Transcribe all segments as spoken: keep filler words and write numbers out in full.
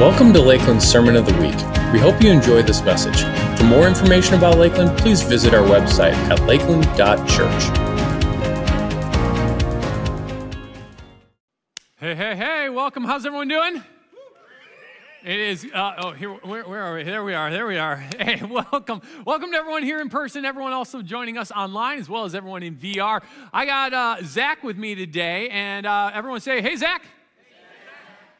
Welcome to Lakeland's Sermon of the Week. We hope you enjoy this message. For more information about Lakeland, please visit our website at lakeland dot church. Hey, hey, hey, welcome. How's everyone doing? It is, uh, oh, here, where, where are we? There we are, there we are. Hey, welcome. Welcome to everyone here in person, everyone also joining us online, as well as everyone in V R. I got uh, Zach with me today, and uh, everyone say, hey, Zach.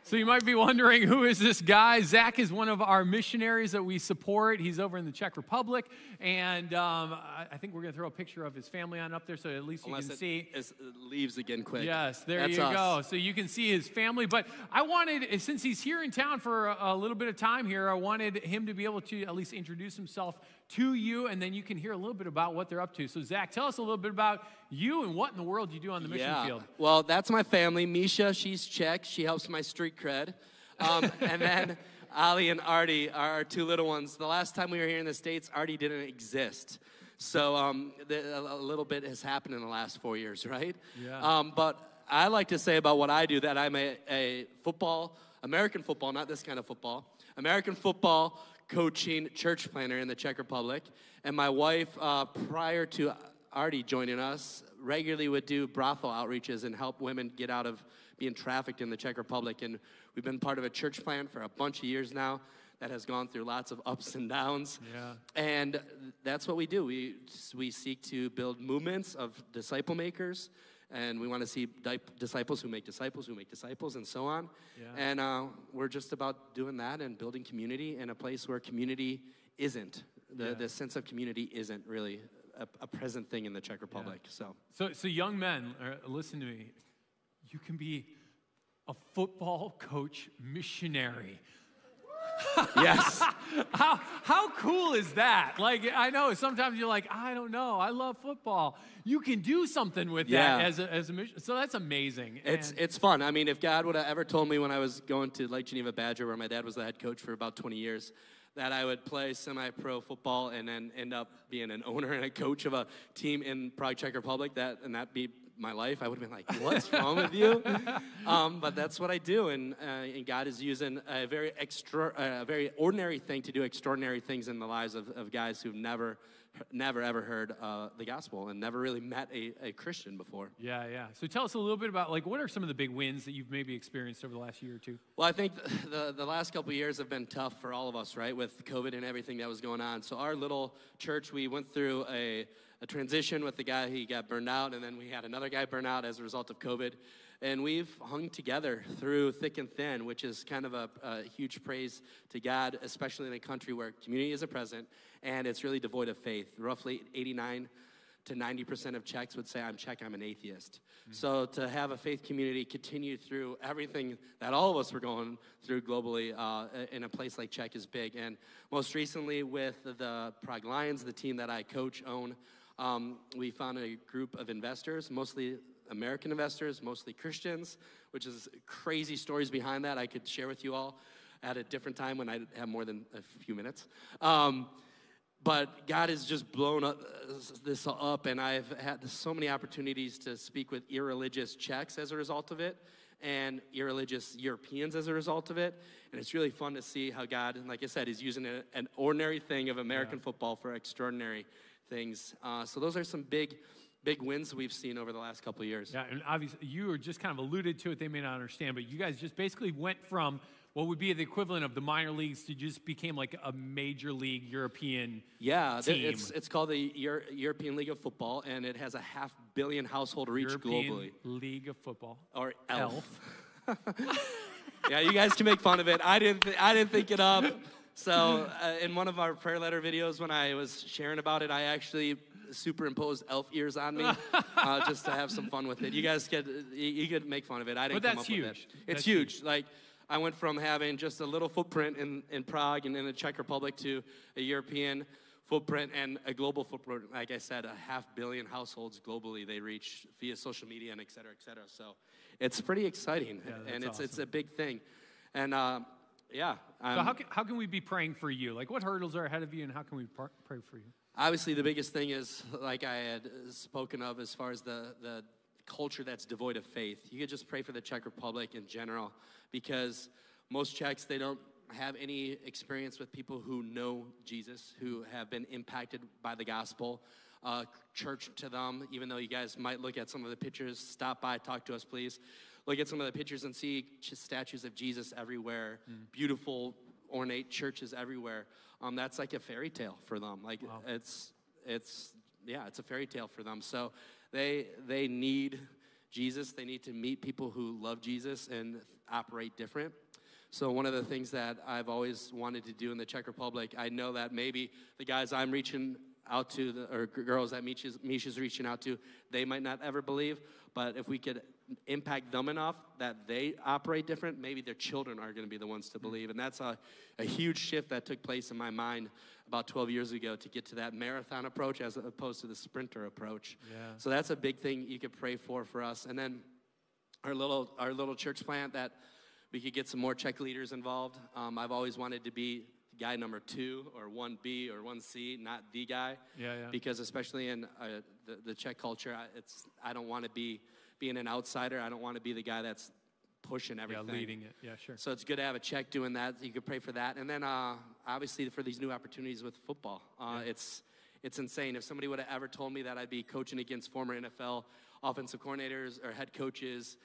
So you might be wondering, who is this guy? Zach is one of our missionaries that we support. He's over in the Czech Republic, and um, I think we're going to throw a picture of his family on up there, so at least Unless you can it see. Unless it leaves again quick. Yes, there That's you us. go. So you can see his family. But I wanted, since he's here in town for a, a little bit of time here, I wanted him to be able to at least introduce himself to you, and then you can hear a little bit about what they're up to. So Zach, tell us a little bit about you and what in the world you do on the mission yeah. field. Well, that's my family. Misha, she's Czech. She helps my street cred. Um, and then Ali and Artie are our two little ones. The last time we were here in the States, Artie didn't exist. So um, the, a little bit has happened in the last four years, right? Yeah. Um, but I like to say about what I do that I'm a, a football, American football, not this kind of football, American football coaching church planner in the Czech Republic. And my wife, uh, prior to Artie joining us, regularly would do brothel outreaches and help women get out of being trafficked in the Czech Republic. And we've been part of a church plan for a bunch of years now that has gone through lots of ups and downs. Yeah. And that's what we do. We, we seek to build movements of disciple makers, and we want to see di- disciples who make disciples who make disciples and so on. Yeah. And uh, we're just about doing that and building community in a place where community isn't. The, yeah. the sense of community isn't really a, a present thing in the Czech Republic. Yeah. So. so so young men, listen to me. You can be a football coach missionary. Yes. how how cool is that? Like, I know sometimes you're like, I don't know, I love football. You can do something with yeah. that as a, as a mission. So that's amazing. It's and it's fun. I mean, if God would have ever told me when I was going to Lake Geneva Badger, where my dad was the head coach for about twenty years, that I would play semi-pro football and then end up being an owner and a coach of a team in Prague, Czech Republic, that and that be my life, I would have been like, what's wrong with you? Um, but that's what I do, and, uh, and God is using a very extra, a very ordinary thing to do extraordinary things in the lives of, of guys who've never, never, ever heard uh, the gospel and never really met a, a Christian before. Yeah, yeah. So tell us a little bit about, like, what are some of the big wins that you've maybe experienced over the last year or two? Well, I think the, the last couple of years have been tough for all of us, right, with COVID and everything that was going on. So our little church, we went through a... a transition with the guy, he got burned out, and then we had another guy burn out as a result of COVID. And we've hung together through thick and thin, which is kind of a, a huge praise to God, especially in a country where community isn't present, and it's really devoid of faith. Roughly eighty-nine to ninety percent of Czechs would say, I'm Czech, I'm an atheist. Mm-hmm. So to have a faith community continue through everything that all of us were going through globally uh, in a place like Czech is big. And most recently with the Prague Lions, the team that I coach, own, Um, we found a group of investors, mostly American investors, mostly Christians, which is crazy stories behind that I could share with you all at a different time when I have more than a few minutes. Um, but God has just blown up, uh, this up, and I've had so many opportunities to speak with irreligious Czechs as a result of it, and irreligious Europeans as a result of it. And it's really fun to see how God, like I said, is using a, an ordinary thing of American yeah. football for extraordinary things. Uh, so those are some big, big wins we've seen over the last couple of years. Yeah, and obviously you were just kind of alluded to it. They may not understand, but you guys just basically went from what would be the equivalent of the minor leagues to just became like a major league European yeah, team. Yeah, it's, it's called the Euro- European League of Football, and it has a half billion household reach European globally. League of Football. Or ELF. Elf. Yeah, you guys can make fun of it. I didn't. Th- I didn't think it up. So uh, in one of our prayer letter videos, when I was sharing about it, I actually superimposed elf ears on me uh, just to have some fun with it. You guys could you, you could make fun of it. I didn't but come up huge. with it. It's that's huge. It's huge. Like I went from having just a little footprint in, in Prague and in the Czech Republic to a European footprint and a global footprint. Like I said, a half billion households globally they reach via social media and et cetera, et cetera. So it's pretty exciting, yeah, and it's awesome. It's a big thing, and. Uh, Yeah. Um, so how can, how can we be praying for you? Like, what hurdles are ahead of you, and how can we par- pray for you? Obviously, the biggest thing is, like I had spoken of, as far as the, the culture that's devoid of faith. You could just pray for the Czech Republic in general, because Most Czechs, they don't have any experience with people who know Jesus, who have been impacted by the gospel. Uh, church to them, even though you guys might look at some of the pictures, stop by, talk to us, please. Look at some of the pictures and see statues of Jesus everywhere, mm. beautiful, ornate churches everywhere. Um, that's like a fairy tale for them. Like wow. it's, it's, yeah, it's a fairy tale for them. So they they need Jesus. They need to meet people who love Jesus and operate different. So one of the things that I've always wanted to do in the Czech Republic, I know that maybe the guys I'm reaching out to, the, or girls that Misha's, Misha's reaching out to, they might not ever believe, but if we could impact them enough that they operate different, maybe their children are going to be the ones to believe. And that's a, a huge shift that took place in my mind about twelve years ago, to get to that marathon approach as opposed to the sprinter approach. Yeah. So that's a big thing you could pray for for us. And then our little, our little church plant, that we could get some more Czech leaders involved. Um, I've always wanted to be guy number two or one B or one C, not the guy. Yeah, yeah. Because especially in uh, the, the Czech culture, I, it's I don't want to be being an outsider. I don't want to be the guy that's pushing everything. Yeah, leading it. Yeah, sure. So it's good to have a Czech doing that. You could pray for that. And then uh, obviously for these new opportunities with football, uh, yeah. it's it's insane. If somebody would have ever told me that I'd be coaching against former N F L offensive coordinators or head coaches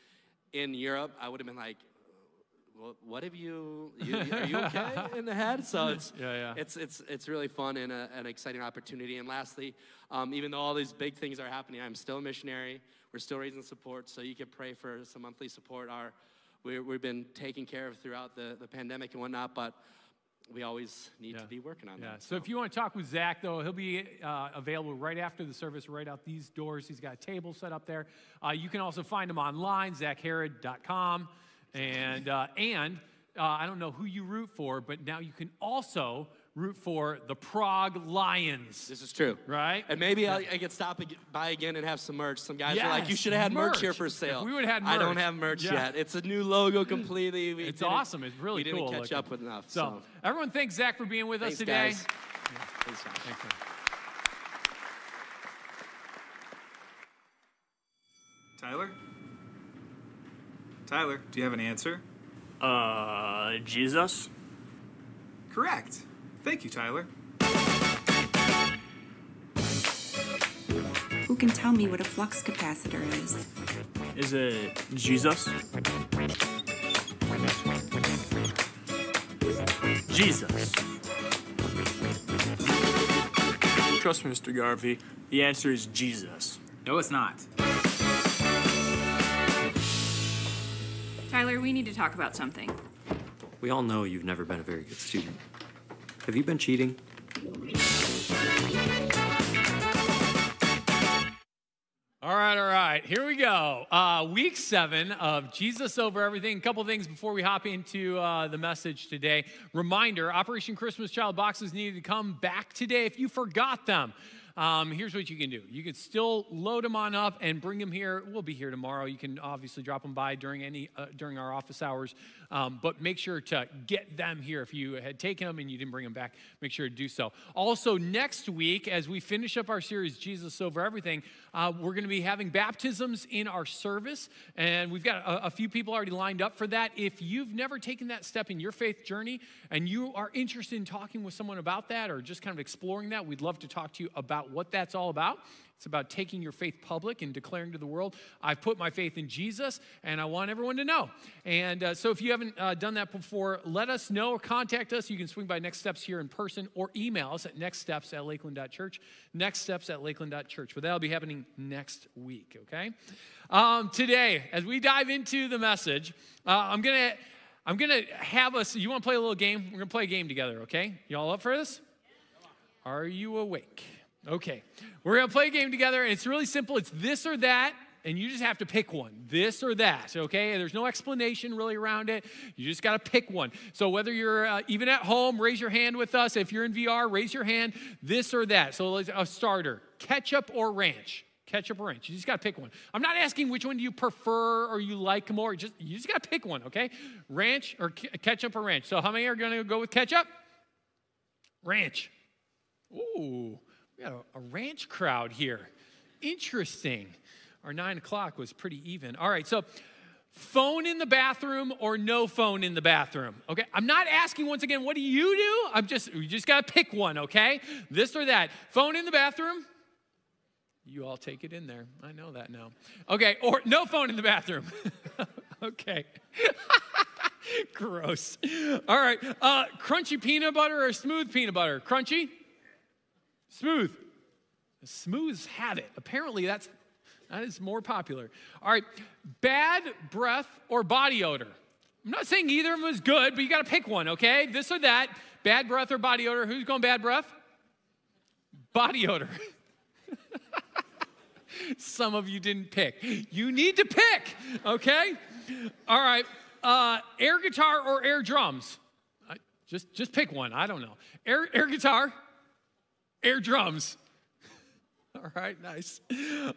in Europe, I would have been like, what have you, you, are you okay in the head? So it's, yeah, yeah. it's, it's, it's really fun and a, an exciting opportunity. And lastly, um, even though all these big things are happening, I'm still a missionary. We're still raising support. So you can pray for some monthly support. Our, we, we've been taken care of throughout the, the pandemic and whatnot, but we always need yeah. to be working on yeah. that. So. so if you want to talk with Zach, though, he'll be uh, available right after the service, right out these doors. He's got a table set up there. Uh, you can also find him online, zach herod dot com. And uh, and uh, I don't know who you root for, but now you can also root for the Prague Lions. This is true. Right? And maybe I, I could stop by again and have some merch. Some guys yes, are like, you should have had merch. merch here for sale. If we would have had merch. I don't have merch yeah. yet. It's a new logo completely. We it's awesome. It's really we cool. We didn't catch looking. up enough. So, so everyone, thanks Zach for being with thanks, us today. Guys. Yeah, thanks, guys. Thanks, man. Tyler? Tyler, do you have an answer? Uh, Jesus? Correct. Thank you, Tyler. Who can tell me what a flux capacitor is? Is it Jesus? Jesus. Trust me, Mister Garvey, the answer is Jesus. No, it's not. Tyler, we need to talk about something. We all know you've never been a very good student. Have you been cheating? All right, all right, here we go. Uh, week seven of Jesus Over Everything. A couple things before we hop into uh, the message today. Reminder, Operation Christmas Child boxes needed to come back today if you forgot them. Um, here's what you can do. You can still load them on up and bring them here. We'll be here tomorrow. You can obviously drop them by during any uh, during our office hours, um, but make sure to get them here. If you had taken them and you didn't bring them back, make sure to do so. Also, next week, as we finish up our series, Jesus Over Everything, uh, we're going to be having baptisms in our service, and we've got a, a few people already lined up for that. If you've never taken that step in your faith journey and you are interested in talking with someone about that or just kind of exploring that, we'd love to talk to you about what that's all about. It's about taking your faith public and declaring to the world, I've put my faith in Jesus, and I want everyone to know. And uh, so if you haven't uh, done that before, let us know or contact us. You can swing by Next Steps here in person or email us at nextsteps at lakeland dot church, nextsteps at lakeland dot church. But that'll be happening next week, okay? Um, today, as we dive into the message, uh, I'm going to I'm gonna have us, you want to play a little game? We're going to play a game together, okay? Y'all up for this? Are you awake? Okay, we're going to play a game together, and it's really simple. It's this or that, and you just have to pick one, this or that, okay? There's no explanation really around it. You just got to pick one. So whether you're uh, even at home, raise your hand with us. If you're in V R, raise your hand, this or that. So a starter, ketchup or ranch? Ketchup or ranch? You just got to pick one. I'm not asking which one do you prefer or you like more. Just You just got to pick one, okay? Ranch or ketchup or ranch? So how many are going to go with ketchup? Ranch. Ooh. We got a, a ranch crowd here. Interesting. Our nine o'clock was pretty even. All right, so phone in the bathroom or no phone in the bathroom, okay? I'm not asking, once again, what do you do? I'm just, you just gotta pick one, okay? This or that. Phone in the bathroom. You all take it in there. I know that now. Okay, or no phone in the bathroom. Okay. Gross. All right. Uh, crunchy peanut butter or smooth peanut butter? Crunchy? Smooth. Smooths have it. Apparently, that's that is more popular. All right. Bad breath or body odor? I'm not saying either of them is good, but you got to pick one, okay? This or that. Bad breath or body odor? Who's going bad breath? Body odor. Some of you didn't pick. You need to pick, okay? All right. Uh, air guitar or air drums? I, just just pick one. I don't know. Air, air guitar, air drums. All right, nice.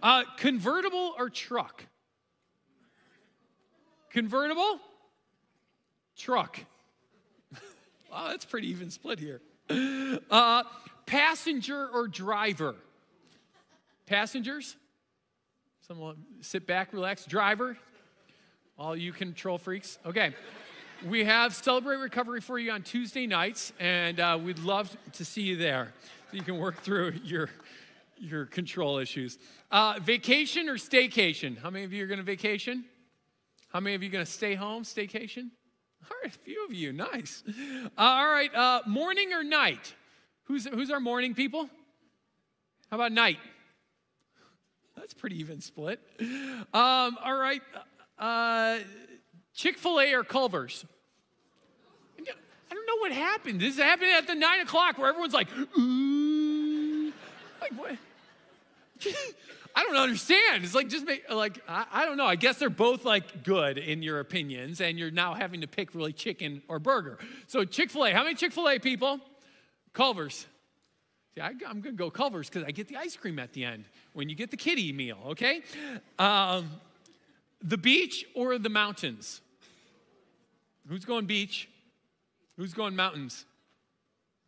Uh, convertible or truck? Convertible, truck. Wow, that's pretty even split here. Uh, passenger or driver? Passengers? Someone sit back, relax. Driver? All you control freaks. Okay. We have Celebrate Recovery for you on Tuesday nights, and uh, we'd love to see you there so you can work through your, your control issues. Uh, vacation or staycation? How many of you are going to vacation? How many of you are going to stay home, staycation? All right, a few of you. Nice. Uh, all right, uh, morning or night? Who's, who's our morning people? How about night? That's pretty even split. Um, all right. Uh, Chick-fil-A or Culver's? I don't know what happened. This happened at the nine o'clock where everyone's like, ooh. Like, what? I don't understand. It's like, just make, like, I, I don't know. I guess they're both like good in your opinions, and you're now having to pick really chicken or burger. So Chick-fil-A, how many Chick-fil-A people? Culver's. See, I, I'm going to go Culver's because I get the ice cream at the end when you get the kiddie meal, okay? Um, the beach or the mountains? Who's going beach? Who's going mountains?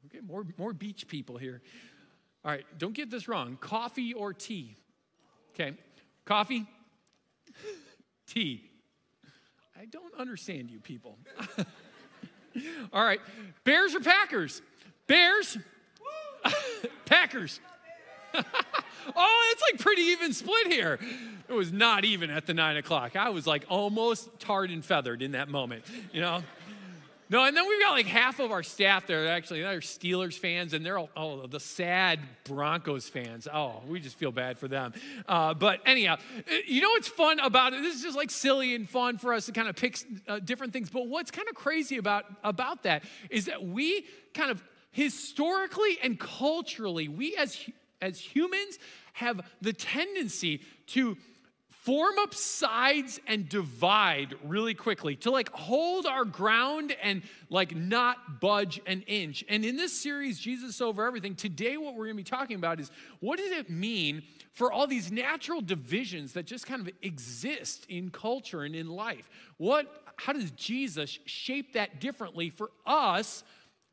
Okay, more, more beach people here. All right, don't get this wrong. Coffee or tea? Okay, coffee, tea. I don't understand you people. All right, Bears or Packers? Bears. Packers. Oh, it's like pretty even split here. It was not even at the nine o'clock. I was like almost tarred and feathered in that moment, you know? No, and then we've got like half of our staff there, actually, they're Steelers fans, and they're all, oh, the sad Broncos fans. Oh, we just feel bad for them. Uh, but anyhow, you know what's fun about it? This is just like silly and fun for us to kind of pick uh, different things. But what's kind of crazy about, about that is that we kind of historically and culturally, we as, as humans have the tendency to form up sides and divide really quickly, to like hold our ground and like not budge an inch. And in this series, Jesus Over Everything, today what we're gonna be talking about is what does it mean for all these natural divisions that just kind of exist in culture and in life? What, how does Jesus shape that differently for us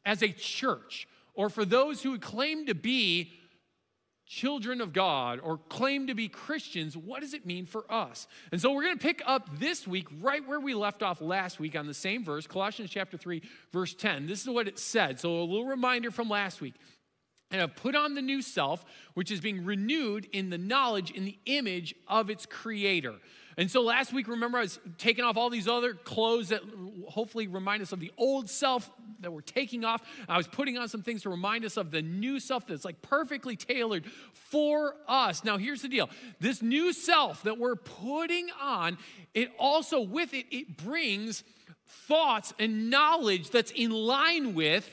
as a church, or for those who claim to be children of God or claim to be Christians? What does it mean for us? And so we're going to pick up this week right where we left off last week on the same verse, Colossians chapter three, verse ten. This is what it said. So a little reminder from last week. And have put on the new self, which is being renewed in the knowledge, in the image of its creator. And so last week, remember, I was taking off all these other clothes that hopefully remind us of the old self that we're taking off. I was putting on some things to remind us of the new self that's like perfectly tailored for us. Now, here's the deal. This new self that we're putting on, it also with it, it brings thoughts and knowledge that's in line with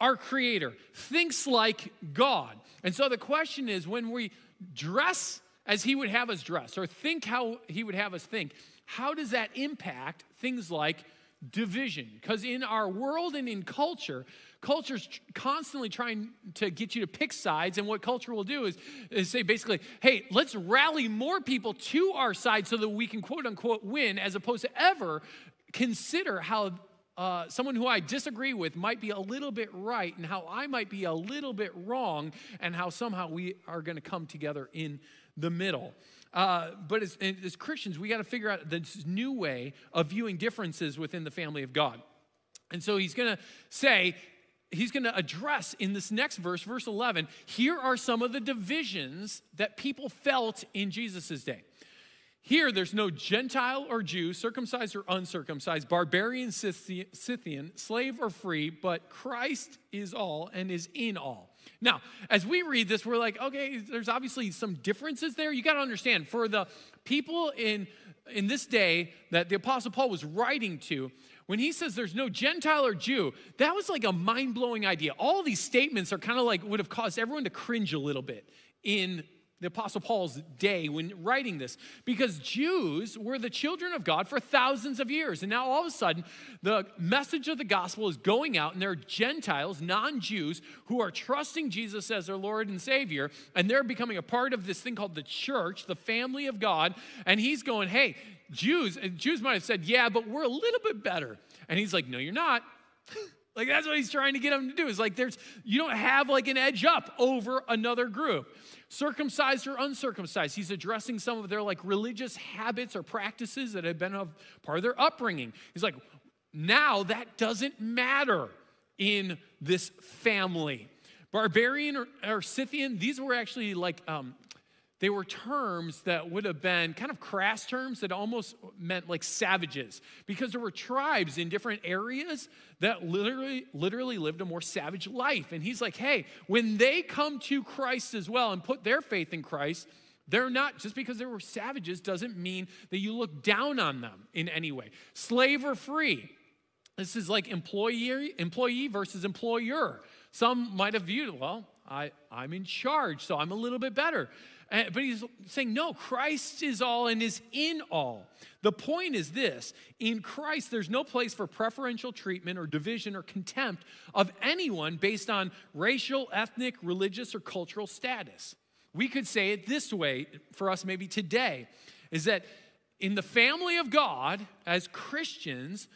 our creator, thinks like God. And so the question is, when we dress as he would have us dress, or think how he would have us think, how does that impact things like division? Because in our world and in culture, culture's constantly trying to get you to pick sides, and what culture will do is, is say basically, hey, let's rally more people to our side so that we can quote unquote win, as opposed to ever consider how Uh, someone who I disagree with might be a little bit right, and how I might be a little bit wrong, and how somehow we are going to come together in the middle. Uh, but as, as Christians, we got to figure out this new way of viewing differences within the family of God. And so he's going to say, he's going to address in this next verse, verse eleven, here are some of the divisions that people felt in Jesus' day. Here, there's no Gentile or Jew, circumcised or uncircumcised, barbarian, Scythian, slave or free, but Christ is all and is in all. Now, as we read this, we're like, okay, there's obviously some differences there. You got to understand, for the people in, in this day that the Apostle Paul was writing to, when he says there's no Gentile or Jew, that was like a mind-blowing idea. All these statements are kind of like would have caused everyone to cringe a little bit in the Apostle Paul's day when writing this, because Jews were the children of God for thousands of years. And now all of a sudden, the message of the gospel is going out, and there are Gentiles, non-Jews, who are trusting Jesus as their Lord and Savior, and they're becoming a part of this thing called the church, the family of God. And he's going, hey, Jews, and Jews might have said, yeah, but we're a little bit better. And he's like, no, you're not. Like, that's what he's trying to get them to do. Is like, there's, you don't have like an edge up over another group. Circumcised or uncircumcised, he's addressing some of their like religious habits or practices that have been a part of their upbringing. He's like, now that doesn't matter in this family. Barbarian or, or Scythian, these were actually like, um, they were terms that would have been kind of crass terms that almost meant like savages, because there were tribes in different areas that literally literally lived a more savage life. And he's like, hey, when they come to Christ as well and put their faith in Christ, they're not, just because they were savages doesn't mean that you look down on them in any way. Slave or free. This is like employee, employee versus employer. Some might have viewed, well, I, I'm in charge, so I'm a little bit better. But he's saying, no, Christ is all and is in all. The point is this: in Christ, there's no place for preferential treatment or division or contempt of anyone based on racial, ethnic, religious, or cultural status. We could say it this way for us maybe today, is that in the family of God, as Christians,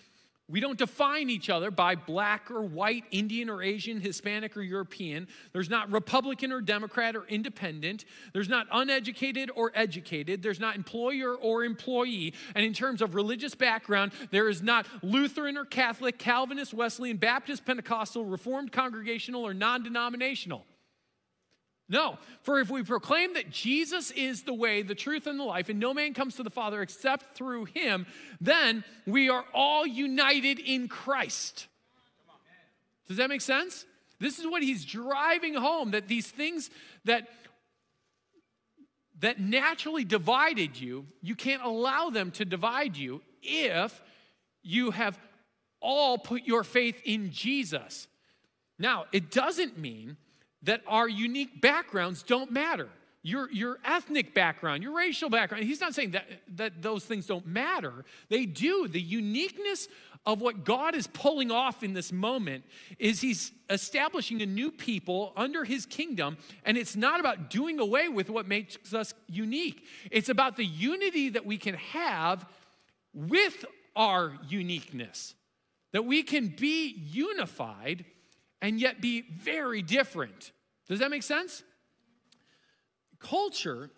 we don't define each other by black or white, Indian or Asian, Hispanic or European. There's not Republican or Democrat or independent. There's not uneducated or educated. There's not employer or employee. And in terms of religious background, there is not Lutheran or Catholic, Calvinist, Wesleyan, Baptist, Pentecostal, Reformed, Congregational, or non-denominational. No, for if we proclaim that Jesus is the way, the truth, and the life, and no man comes to the Father except through him, then we are all united in Christ. Does that make sense? This is what he's driving home, that these things that, that naturally divided you, you can't allow them to divide you if you have all put your faith in Jesus. Now, it doesn't mean that our unique backgrounds don't matter. Your, your ethnic background, your racial background. He's not saying that, that those things don't matter. They do. The uniqueness of what God is pulling off in this moment is he's establishing a new people under his kingdom, and it's not about doing away with what makes us unique. It's about the unity that we can have with our uniqueness, that we can be unified and yet be very different. Does that make sense? Culture,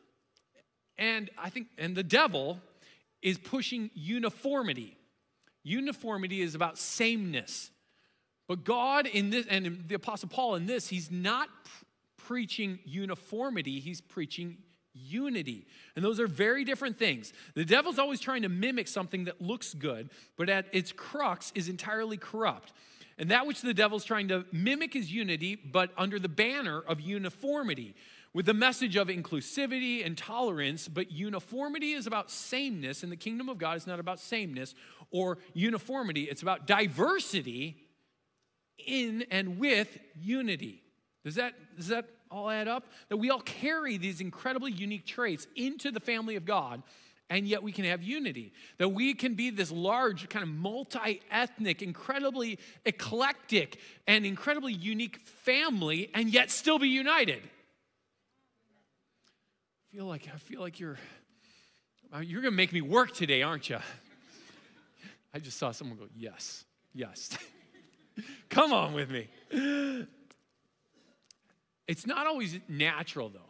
and I think, and the devil is pushing uniformity. Uniformity is about sameness. But God in this, and the Apostle Paul in this, he's not preaching uniformity, he's preaching unity. And those are very different things. The devil's always trying to mimic something that looks good, but at its crux is entirely corrupt. And that which the devil's trying to mimic is unity, but under the banner of uniformity, with the message of inclusivity and tolerance. But uniformity is about sameness, and the kingdom of God is not about sameness or uniformity. It's about diversity in and with unity. Does that, does that all add up? That we all carry these incredibly unique traits into the family of God, and yet we can have unity. That we can be this large, kind of multi-ethnic, incredibly eclectic, and incredibly unique family, and yet still be united. I feel like, I feel like you're, you're going to make me work today, aren't you? I just saw someone go, yes, yes. Come on with me. It's not always natural, though,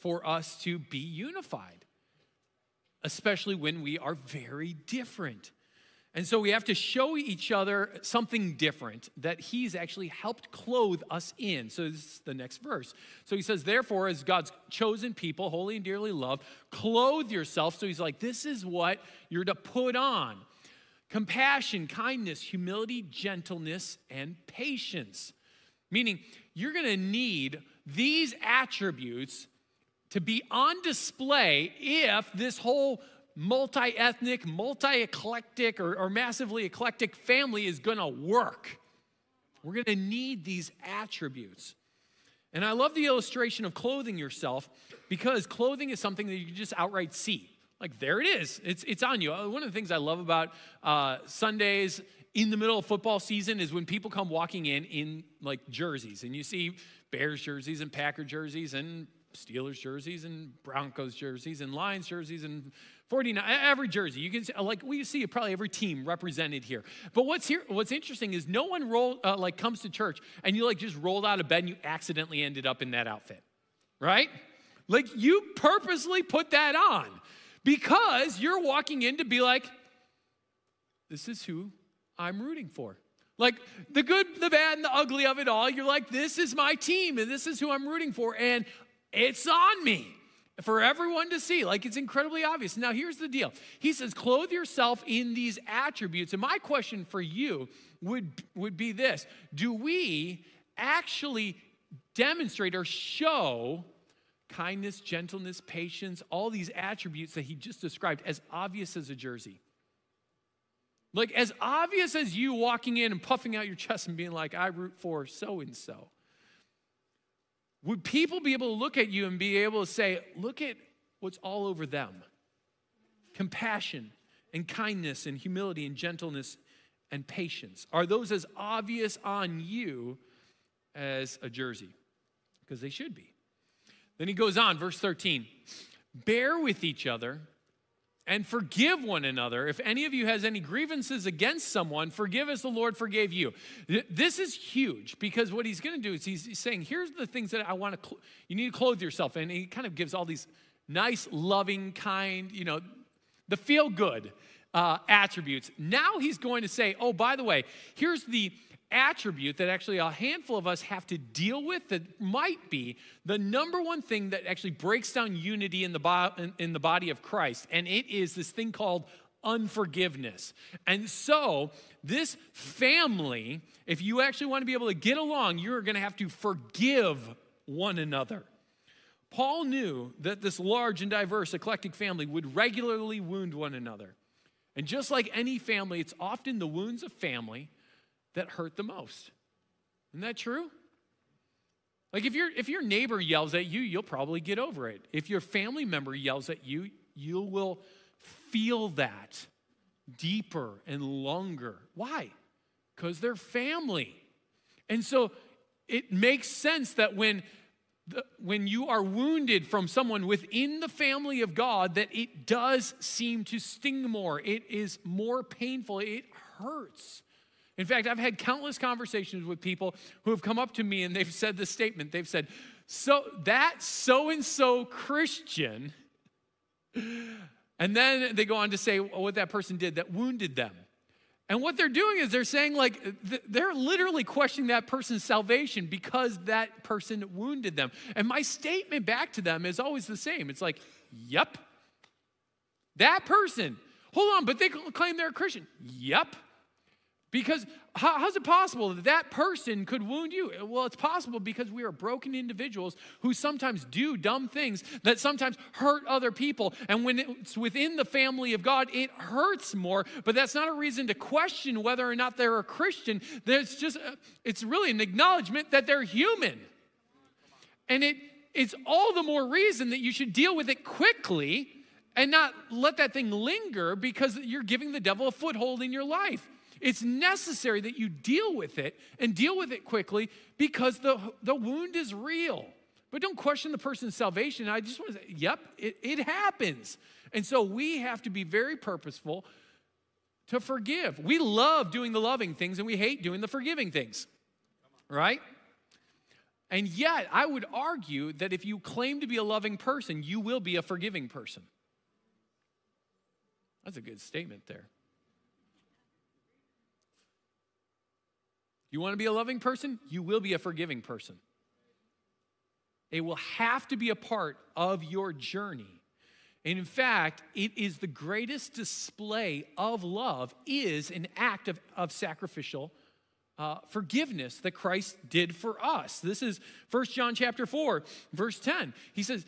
for us to be unified, especially when we are very different. And so we have to show each other something different that he's actually helped clothe us in. So this is the next verse. So he says, therefore, as God's chosen people, holy and dearly loved, clothe yourself. So he's like, this is what you're to put on. Compassion, kindness, humility, gentleness, and patience. Meaning, you're going to need these attributes to be on display if this whole multi-ethnic, multi-eclectic, or, or massively eclectic family is going to work. We're going to need these attributes. And I love the illustration of clothing yourself, because clothing is something that you can just outright see. Like, there it is. It's, it's on you. One of the things I love about uh, Sundays in the middle of football season is when people come walking in in, like, jerseys. And you see Bears jerseys and Packer jerseys and Steelers jerseys and Broncos jerseys and Lions jerseys and forty-nine, every jersey. You can see, like, we see probably every team represented here. But what's here, what's interesting is no one roll, uh, like comes to church and you like just rolled out of bed and you accidentally ended up in that outfit, right? Like, you purposely put that on because you're walking in to be like, this is who I'm rooting for. Like, the good, the bad, and the ugly of it all, you're like, this is my team and this is who I'm rooting for. And it's on me for everyone to see. Like, it's incredibly obvious. Now, here's the deal. He says, clothe yourself in these attributes. And my question for you would, would be this. Do we actually demonstrate or show kindness, gentleness, patience, all these attributes that he just described as obvious as a jersey? Like, as obvious as you walking in and puffing out your chest and being like, I root for so-and-so. Would people be able to look at you and be able to say, look at what's all over them? Compassion and kindness and humility and gentleness and patience. Are those as obvious on you as a jersey? Because they should be. Then he goes on, verse thirteen. Bear with each other and forgive one another. If any of you has any grievances against someone, forgive as the Lord forgave you. This is huge, because what he's going to do is he's, he's saying, here's the things that I want to, you need to clothe yourself in. And he kind of gives all these nice, loving, kind, you know, the feel-good uh, attributes. Now he's going to say, oh, by the way, here's the attribute that actually a handful of us have to deal with that might be the number one thing that actually breaks down unity in the, bo- in, in the body of Christ. And it is this thing called unforgiveness. And so this family, if you actually want to be able to get along, you're going to have to forgive one another. Paul knew that this large and diverse eclectic family would regularly wound one another. And just like any family, it's often the wounds of family that hurt the most. Isn't that true? Like, if your if your neighbor yells at you, you'll probably get over it. If your family member yells at you, you will feel that deeper and longer. Why? Because they're family. And so it makes sense that when the, when you are wounded from someone within the family of God, that it does seem to sting more. It is more painful. It hurts. In fact, I've had countless conversations with people who have come up to me and they've said this statement. They've said, so that so-and-so Christian, and then they go on to say what that person did that wounded them. And what they're doing is they're saying, like, they're literally questioning that person's salvation because that person wounded them. And my statement back to them is always the same. It's like, yep, that person. Hold on, but they claim they're a Christian. Yep. Because how, how's it possible that that person could wound you? Well, it's possible because we are broken individuals who sometimes do dumb things that sometimes hurt other people. And when it's within the family of God, it hurts more. But that's not a reason to question whether or not they're a Christian. There's just, it's really an acknowledgement that they're human. And it it's all the more reason that you should deal with it quickly and not let that thing linger, because you're giving the devil a foothold in your life. It's necessary that you deal with it and deal with it quickly, because the, the wound is real. But don't question the person's salvation. I just want to say, yep, it, it happens. And so we have to be very purposeful to forgive. We love doing the loving things and we hate doing the forgiving things, right? And yet, I would argue that if you claim to be a loving person, you will be a forgiving person. That's a good statement there. You want to be a loving person? You will be a forgiving person. It will have to be a part of your journey. And in fact, it is the greatest display of love is an act of, of sacrificial uh, forgiveness that Christ did for us. This is First John chapter four, verse ten. He says,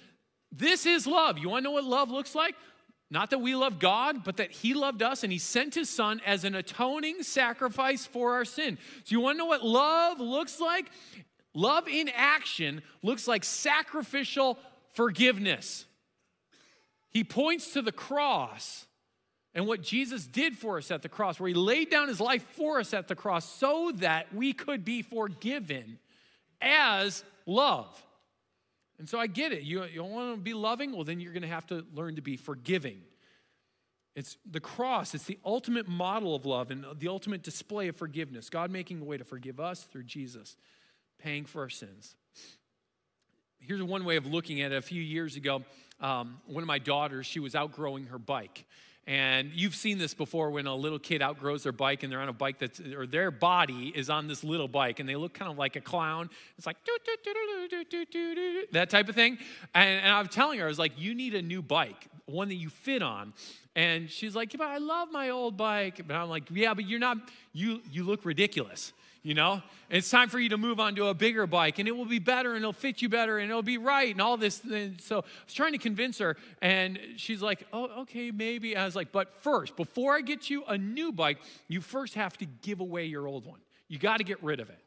this is love. You want to know what love looks like? Not that we love God, but that he loved us and he sent his son as an atoning sacrifice for our sin. So you want to know what love looks like? Love in action looks like sacrificial forgiveness. He points to the cross and what Jesus did for us at the cross, where he laid down his life for us at the cross so that we could be forgiven as love. And so I get it. You, you don't want to be loving? Well, then you're going to have to learn to be forgiving. It's the cross. It's the ultimate model of love and the ultimate display of forgiveness. God making a way to forgive us through Jesus, paying for our sins. Here's one way of looking at it. A few years ago, um, one of my daughters, she was outgrowing her bike. And you've seen this before when a little kid outgrows their bike and they're on a bike that's, or their body is on this little bike and they look kind of like a clown. It's like, doo, doo, doo, doo, doo, doo, doo, that type of thing. And, and I was telling her, I was like, you need a new bike, one that you fit on. And she's like, yeah, but I love my old bike. But I'm like, yeah, but you're not, you, you look ridiculous. You know, it's time for you to move on to a bigger bike and it will be better and it'll fit you better and it'll be right and all this. And so I was trying to convince her and she's like, oh, okay, maybe. I was like, but first, before I get you a new bike, you first have to give away your old one. You got to get rid of it.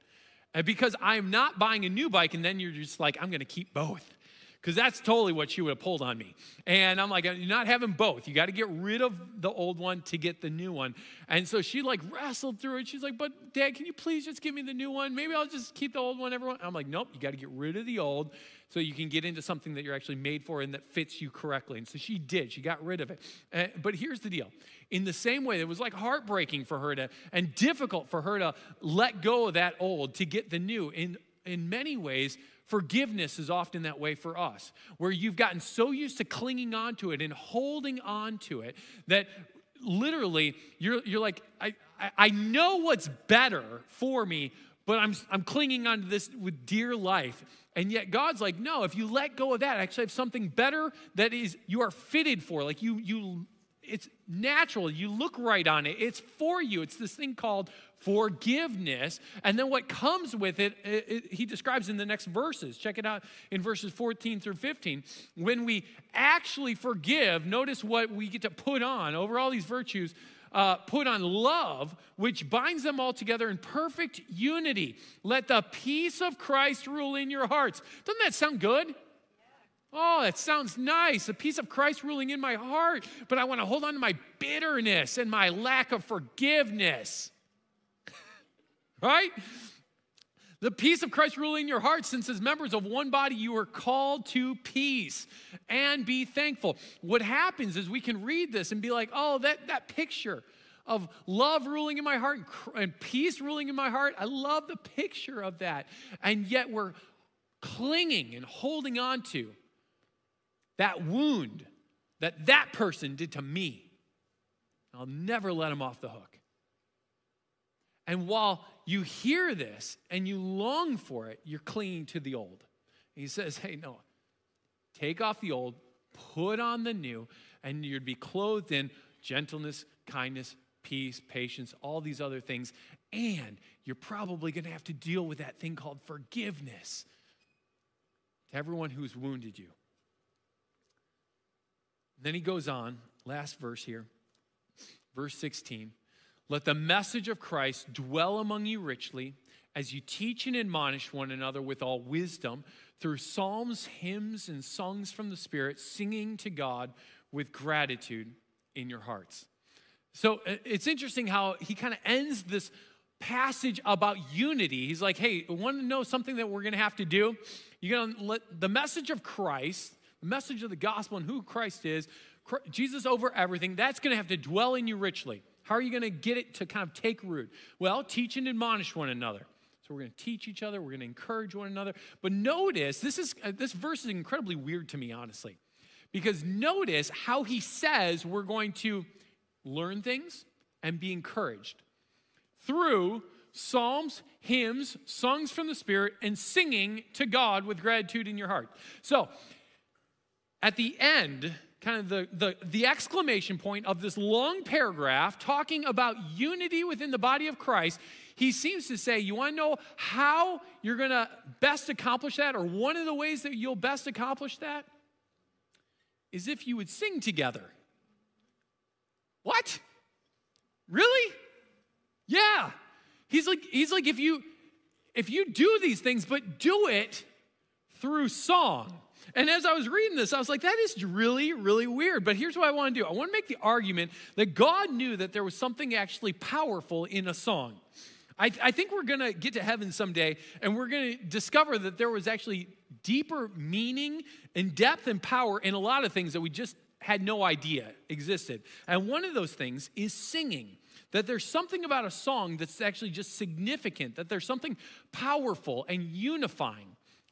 And because I'm not buying a new bike and then you're just like, I'm going to keep both. Because that's totally what she would have pulled on me. And I'm like, you're not having both. You got to get rid of the old one to get the new one. And so she like wrestled through it. She's like, but Dad, can you please just give me the new one? Maybe I'll just keep the old one, everyone. I'm like, nope, you got to get rid of the old so you can get into something that you're actually made for and that fits you correctly. And so she did. She got rid of it. Uh, but here's the deal. In the same way, it was like heartbreaking for her to, and difficult for her to let go of that old to get the new. In, in many ways, forgiveness is often that way for us, where you've gotten so used to clinging on to it and holding on to it that literally you're you're like, I, I, I know what's better for me, but I'm, I'm clinging on to this with dear life. And yet God's like, no, if you let go of that, I actually have something better that is you are fitted for. Like you, you it's natural. You look right on it. It's for you. It's this thing called forgiveness. And then what comes with it, it, it, he describes in the next verses. Check it out in verses fourteen through fifteen. When we actually forgive, notice what we get to put on over all these virtues. Uh, put on love, which binds them all together in perfect unity. Let the peace of Christ rule in your hearts. Doesn't that sound good? Oh, that sounds nice. The peace of Christ ruling in my heart, but I want to hold on to my bitterness and my lack of forgiveness. Right? The peace of Christ ruling in your heart, since as members of one body, you are called to peace and be thankful. What happens is we can read this and be like, oh, that, that picture of love ruling in my heart and peace ruling in my heart. I love the picture of that. And yet we're clinging and holding on to that wound that that person did to me. I'll never let him off the hook. And while you hear this and you long for it, you're clinging to the old. And he says, hey, no, take off the old, put on the new, and you'd be clothed in gentleness, kindness, peace, patience, all these other things. And you're probably going to have to deal with that thing called forgiveness to everyone who's wounded you. Then he goes on, last verse here, verse sixteen. Let the message of Christ dwell among you richly as you teach and admonish one another with all wisdom through psalms, hymns, and songs from the Spirit, singing to God with gratitude in your hearts. So it's interesting how he kind of ends this passage about unity. He's like, hey, want to know something that we're going to have to do? You're going to let the message of Christ, message of the gospel and who Christ is, Jesus over everything, that's going to have to dwell in you richly. How are you going to get it to kind of take root? Well, teach and admonish one another. So we're going to teach each other. We're going to encourage one another. But notice, this is uh, this verse is incredibly weird to me, honestly, because notice how he says we're going to learn things and be encouraged through psalms, hymns, songs from the Spirit, and singing to God with gratitude in your heart. So at the end, kind of the, the, the exclamation point of this long paragraph talking about unity within the body of Christ, he seems to say, you want to know how you're going to best accomplish that, or one of the ways that you'll best accomplish that is if you would sing together. What? Really? Yeah. He's like, he's like if you if you do these things, but do it through song. And as I was reading this, I was like, that is really, really weird. But here's what I want to do. I want to make the argument that God knew that there was something actually powerful in a song. I, I think we're going to get to heaven someday, and we're going to discover that there was actually deeper meaning and depth and power in a lot of things that we just had no idea existed. And one of those things is singing. That there's something about a song that's actually just significant, that there's something powerful and unifying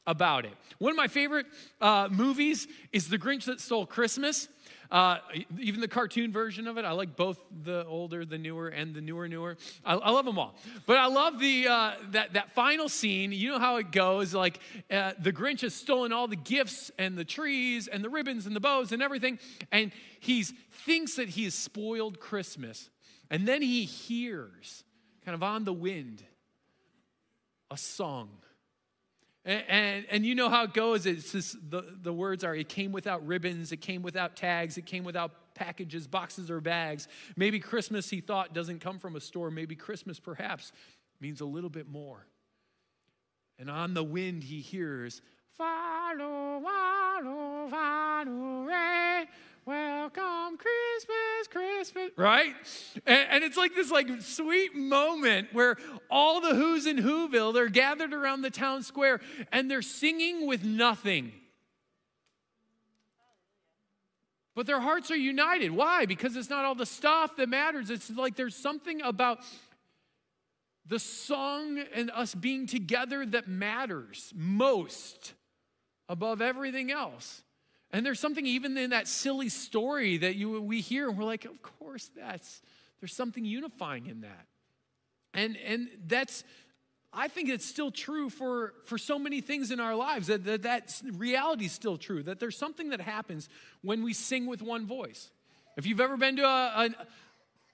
about it. One of my favorite uh, movies is The Grinch That Stole Christmas. Uh, even the cartoon version of it. I like both the older, the newer, and the newer, newer. I, I love them all. But I love the uh, that, that final scene. You know how it goes. Like uh, the Grinch has stolen all the gifts and the trees and the ribbons and the bows and everything. And he thinks that he has spoiled Christmas. And then he hears, kind of on the wind, a song. And, and, and you know how it goes. It's just, the, the words are, it came without ribbons, it came without tags, it came without packages, boxes, or bags. Maybe Christmas, he thought, doesn't come from a store. Maybe Christmas, perhaps, means a little bit more. And on the wind, he hears, follow, follow, follow, hey, welcome Christmas, Christmas, right? And, and it's like this like sweet moment where all the Who's in Whoville, they're gathered around the town square and they're singing with nothing. But their hearts are united. Why? Because it's not all the stuff that matters. It's like there's something about the song and us being together that matters most above everything else. And there's something even in that silly story that you we hear, and we're like, of course, that's there's something unifying in that. And and that's, I think it's still true for, for so many things in our lives, that, that that reality's still true, that there's something that happens when we sing with one voice. If you've ever been to a, a,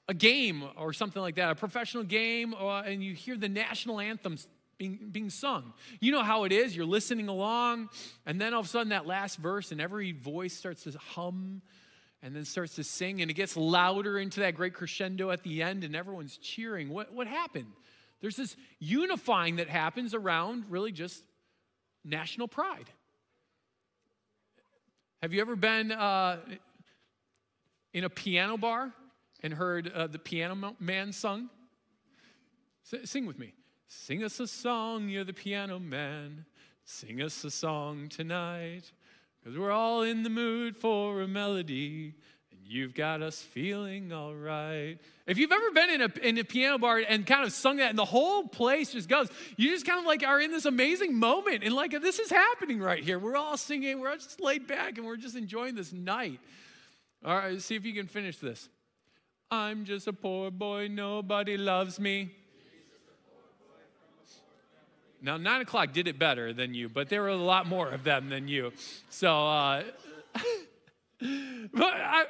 a game or something like that, a professional game, or, and you hear the national anthems Being, being sung. You know how it is. You're listening along, and then all of a sudden that last verse, and every voice starts to hum and then starts to sing, and it gets louder into that great crescendo at the end, and everyone's cheering. What, what happened? There's this unifying that happens around really just national pride. Have you ever been uh, in a piano bar and heard uh, the piano man sung? S- sing with me. Sing us a song, you're the piano man. Sing us a song tonight, because we're all in the mood for a melody, and you've got us feeling all right. If you've ever been in a, in a piano bar and kind of sung that, and the whole place just goes, you just kind of like are in this amazing moment, and like this is happening right here. We're all singing, we're all just laid back, and we're just enjoying this night. All right, let's see if you can finish this. I'm just a poor boy, nobody loves me. Now, nine o'clock did it better than you, but there were a lot more of them than you. So, uh, but I,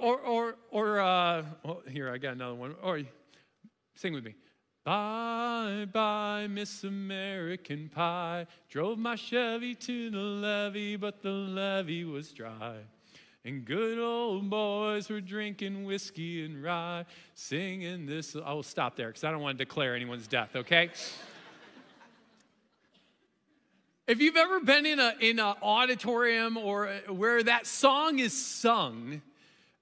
or, or, or, uh, well, here, I got another one. Or sing with me. Bye, bye, Miss American Pie. Drove my Chevy to the levee, but the levee was dry. And good old boys were drinking whiskey and rye, singing this. I will stop there because I don't want to declare anyone's death, okay? If you've ever been in a in an auditorium or where that song is sung,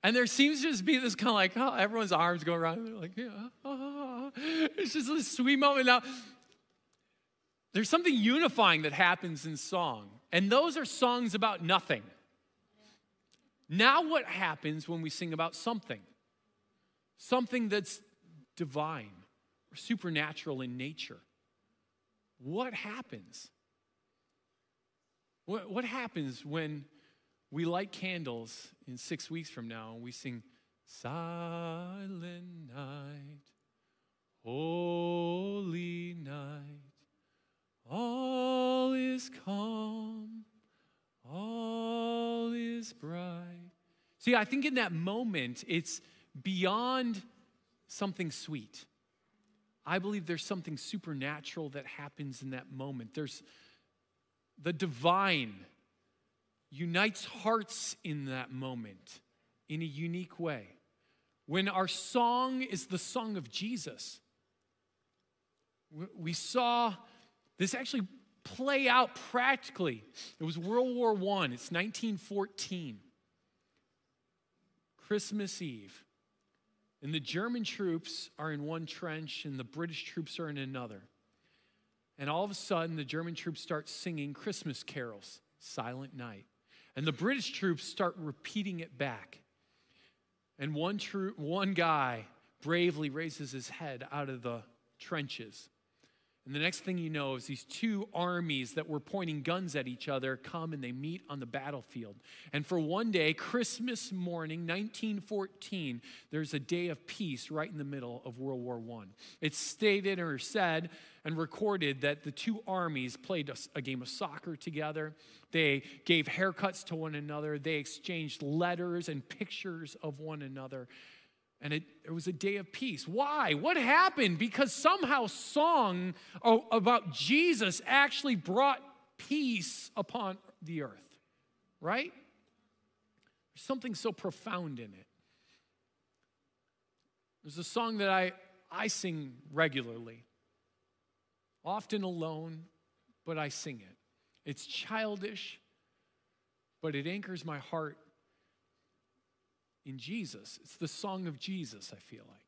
and there seems to just be this kind of like, oh, everyone's arms go around, they're like, yeah, oh. It's just this sweet moment. Now, there's something unifying that happens in song, and those are songs about nothing. Now, what happens when we sing about something? Something that's divine or supernatural in nature. what happens? What, what happens when we light candles in six weeks from now and we sing, Silent Night, Holy Night, all is calm, all is bright. See, I think in that moment, it's beyond something sweet. I believe there's something supernatural that happens in that moment. There's the divine unites hearts in that moment in a unique way. When our song is the song of Jesus, we saw this actually play out practically. It was World War One. It's nineteen fourteen, Christmas Eve. And the German troops are in one trench and the British troops are in another. And all of a sudden, the German troops start singing Christmas carols, Silent Night. And the British troops start repeating it back. And one, troop, one guy bravely raises his head out of the trenches. And the next thing you know is these two armies that were pointing guns at each other come and they meet on the battlefield. And for one day, Christmas morning, nineteen fourteen, there's a day of peace right in the middle of World War One. It's stated or said and recorded that the two armies played a, a game of soccer together. They gave haircuts to one another. They exchanged letters and pictures of one another. And it, it was a day of peace. Why? What happened? Because somehow song about Jesus actually brought peace upon the earth, right? There's something so profound in it. There's a song that I, I sing regularly, often alone, but I sing it. It's childish, but it anchors my heart in Jesus. It's the song of Jesus, I feel like.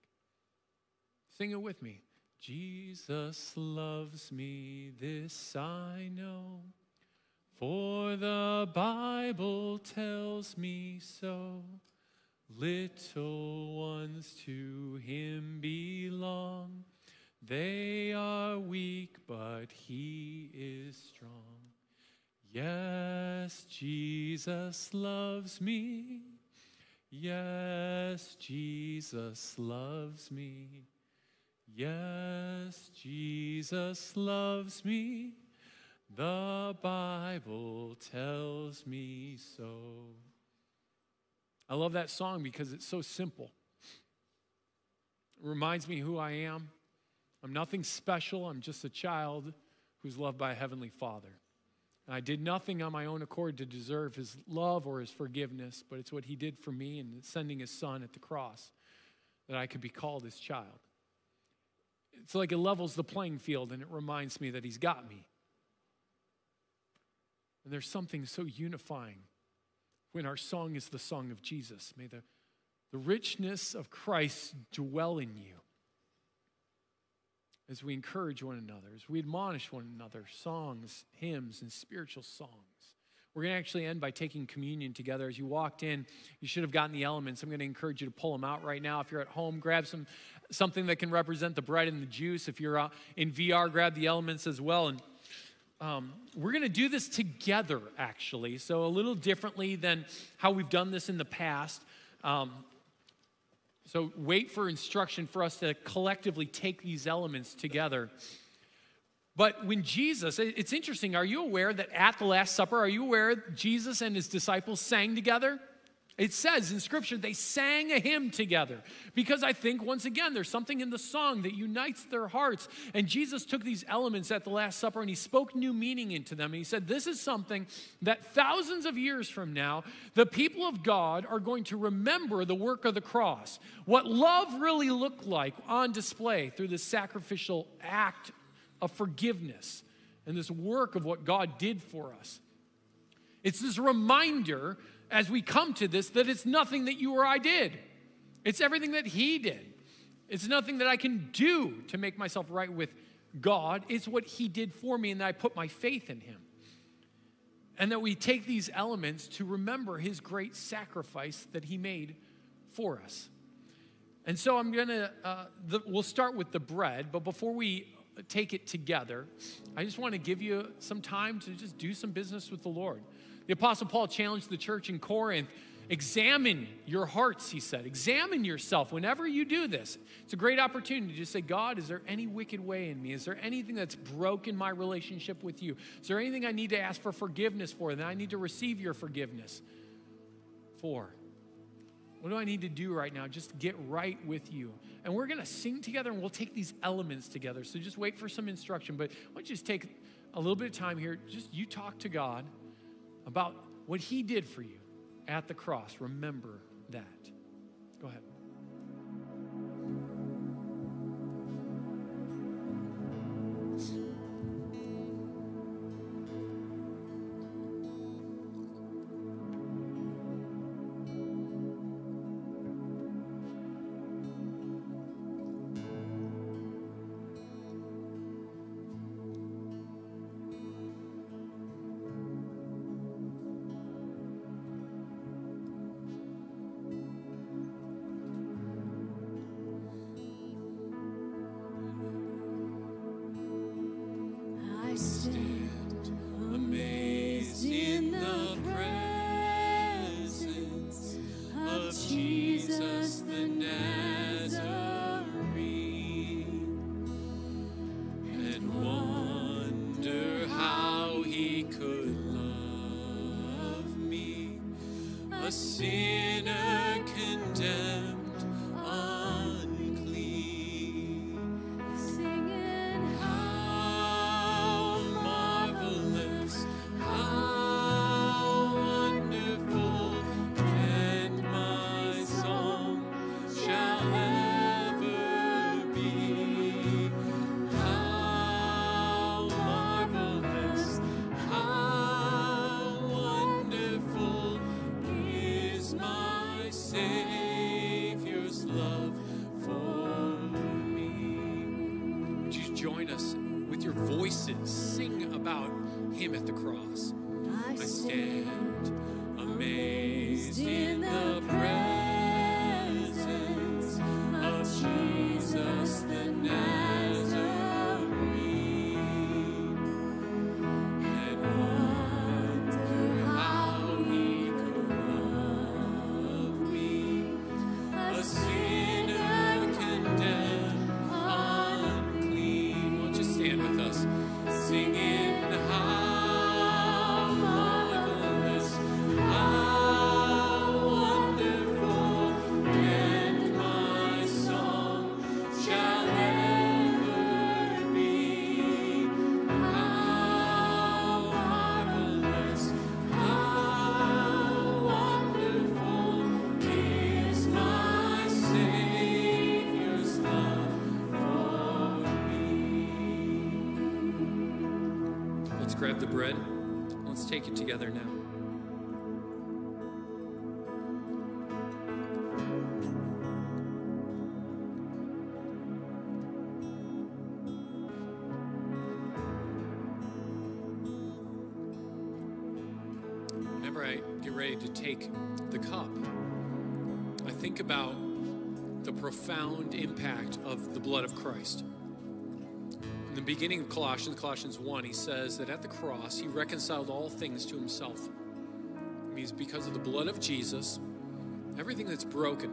Sing it with me. Jesus loves me, this I know, for the Bible tells me so. Little ones to him belong. They are weak, but he is strong. Yes, Jesus loves me. Yes, Jesus loves me. Yes, Jesus loves me. The Bible tells me so. I love that song because it's so simple. It reminds me who I am. I'm nothing special. I'm just a child who's loved by a heavenly Father. I did nothing on my own accord to deserve his love or his forgiveness, but it's what he did for me in sending his son at the cross that I could be called his child. It's like it levels the playing field and it reminds me that he's got me. And there's something so unifying when our song is the song of Jesus. May the, the richness of Christ dwell in you as we encourage one another, as we admonish one another, songs, hymns, and spiritual songs. We're going to actually end by taking communion together. As you walked in, you should have gotten the elements. I'm going to encourage you to pull them out right now. If you're at home, grab some something that can represent the bread and the juice. If you're in V R, grab the elements as well. And um, we're going to do this together, actually, so a little differently than how we've done this in the past. Um, So wait for instruction for us to collectively take these elements together. But when Jesus, it's interesting, are you aware that at the Last Supper, are you aware Jesus and his disciples sang together? It says in Scripture they sang a hymn together because I think, once again, there's something in the song that unites their hearts. And Jesus took these elements at the Last Supper and he spoke new meaning into them. And he said, this is something that thousands of years from now, the people of God are going to remember the work of the cross, what love really looked like on display through this sacrificial act of forgiveness and this work of what God did for us. It's this reminder as we come to this, that it's nothing that you or I did. It's everything that he did. It's nothing that I can do to make myself right with God. It's what he did for me and that I put my faith in him. And that we take these elements to remember his great sacrifice that he made for us. And so I'm going to, uh, we'll start with the bread, but before we take it together, I just want to give you some time to just do some business with the Lord. The Apostle Paul challenged the church in Corinth, examine your hearts, he said. Examine yourself whenever you do this. It's a great opportunity to just say, God, is there any wicked way in me? Is there anything that's broken my relationship with you? Is there anything I need to ask for forgiveness for, that I need to receive your forgiveness for? What do I need to do right now just to get right with you? And we're going to sing together, and we'll take these elements together. So just wait for some instruction. But why don't you just take a little bit of time here. Just you talk to God about what he did for you at the cross. Remember that. Go ahead. Grab the bread. Let's take it together now. Whenever I get ready to take the cup, I think about the profound impact of the blood of Christ. In the beginning of Colossians, Colossians one, he says that at the cross, he reconciled all things to himself. It means because of the blood of Jesus, everything that's broken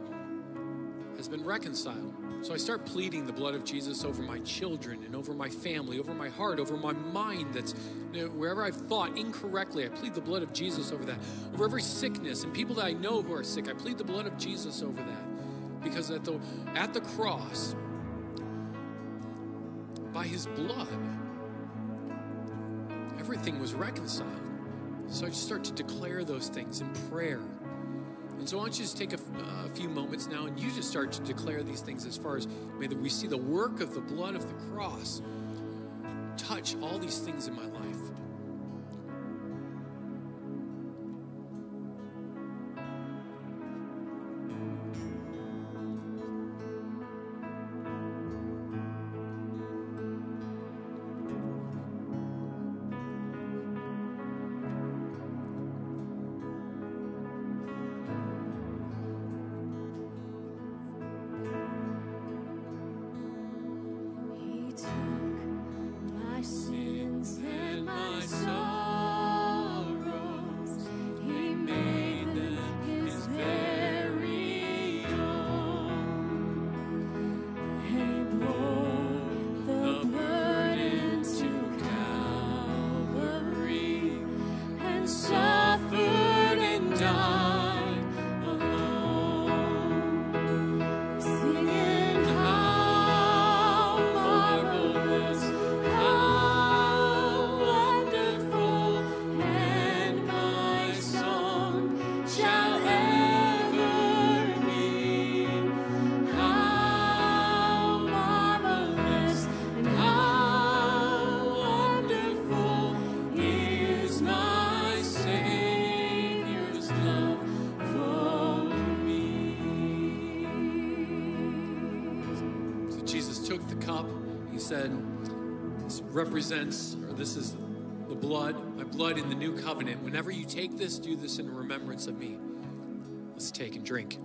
has been reconciled. So I start pleading the blood of Jesus over my children and over my family, over my heart, over my mind that's, you know, wherever I've thought incorrectly, I plead the blood of Jesus over that. Over every sickness and people that I know who are sick, I plead the blood of Jesus over that. Because at the, at the cross, by his blood, everything was reconciled. So I just start to declare those things in prayer. And so I want you to just take a, a few moments now, and you just start to declare these things as far as may that we see the work of the blood of the cross touch all these things in my life. Took Jesus took the cup. He said, this represents, or this is the blood, my blood in the new covenant. Whenever you take this, do this in remembrance of me. Let's take and drink.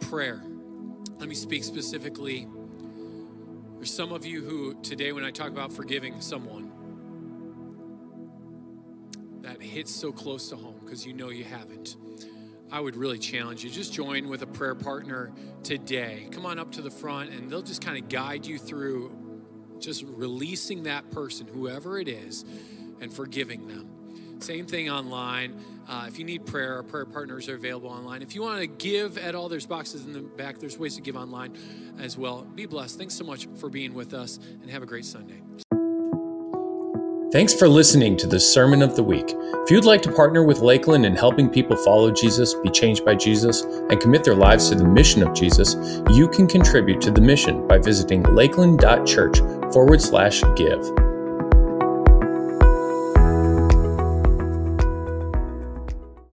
Prayer. Let me speak specifically. There's some of you who today, when I talk about forgiving someone, that hits so close to home because you know you haven't. I would really challenge you. Just join with a prayer partner today. Come on up to the front and they'll just kind of guide you through just releasing that person, whoever it is, and forgiving them. Same thing online. Uh, if you need prayer, our prayer partners are available online. If you want to give at all, there's boxes in the back. There's ways to give online as well. Be blessed. Thanks so much for being with us and have a great Sunday. Thanks for listening to the Sermon of the Week. If you'd like to partner with Lakeland in helping people follow Jesus, be changed by Jesus, and commit their lives to the mission of Jesus, you can contribute to the mission by visiting lakeland dot church forward slash give.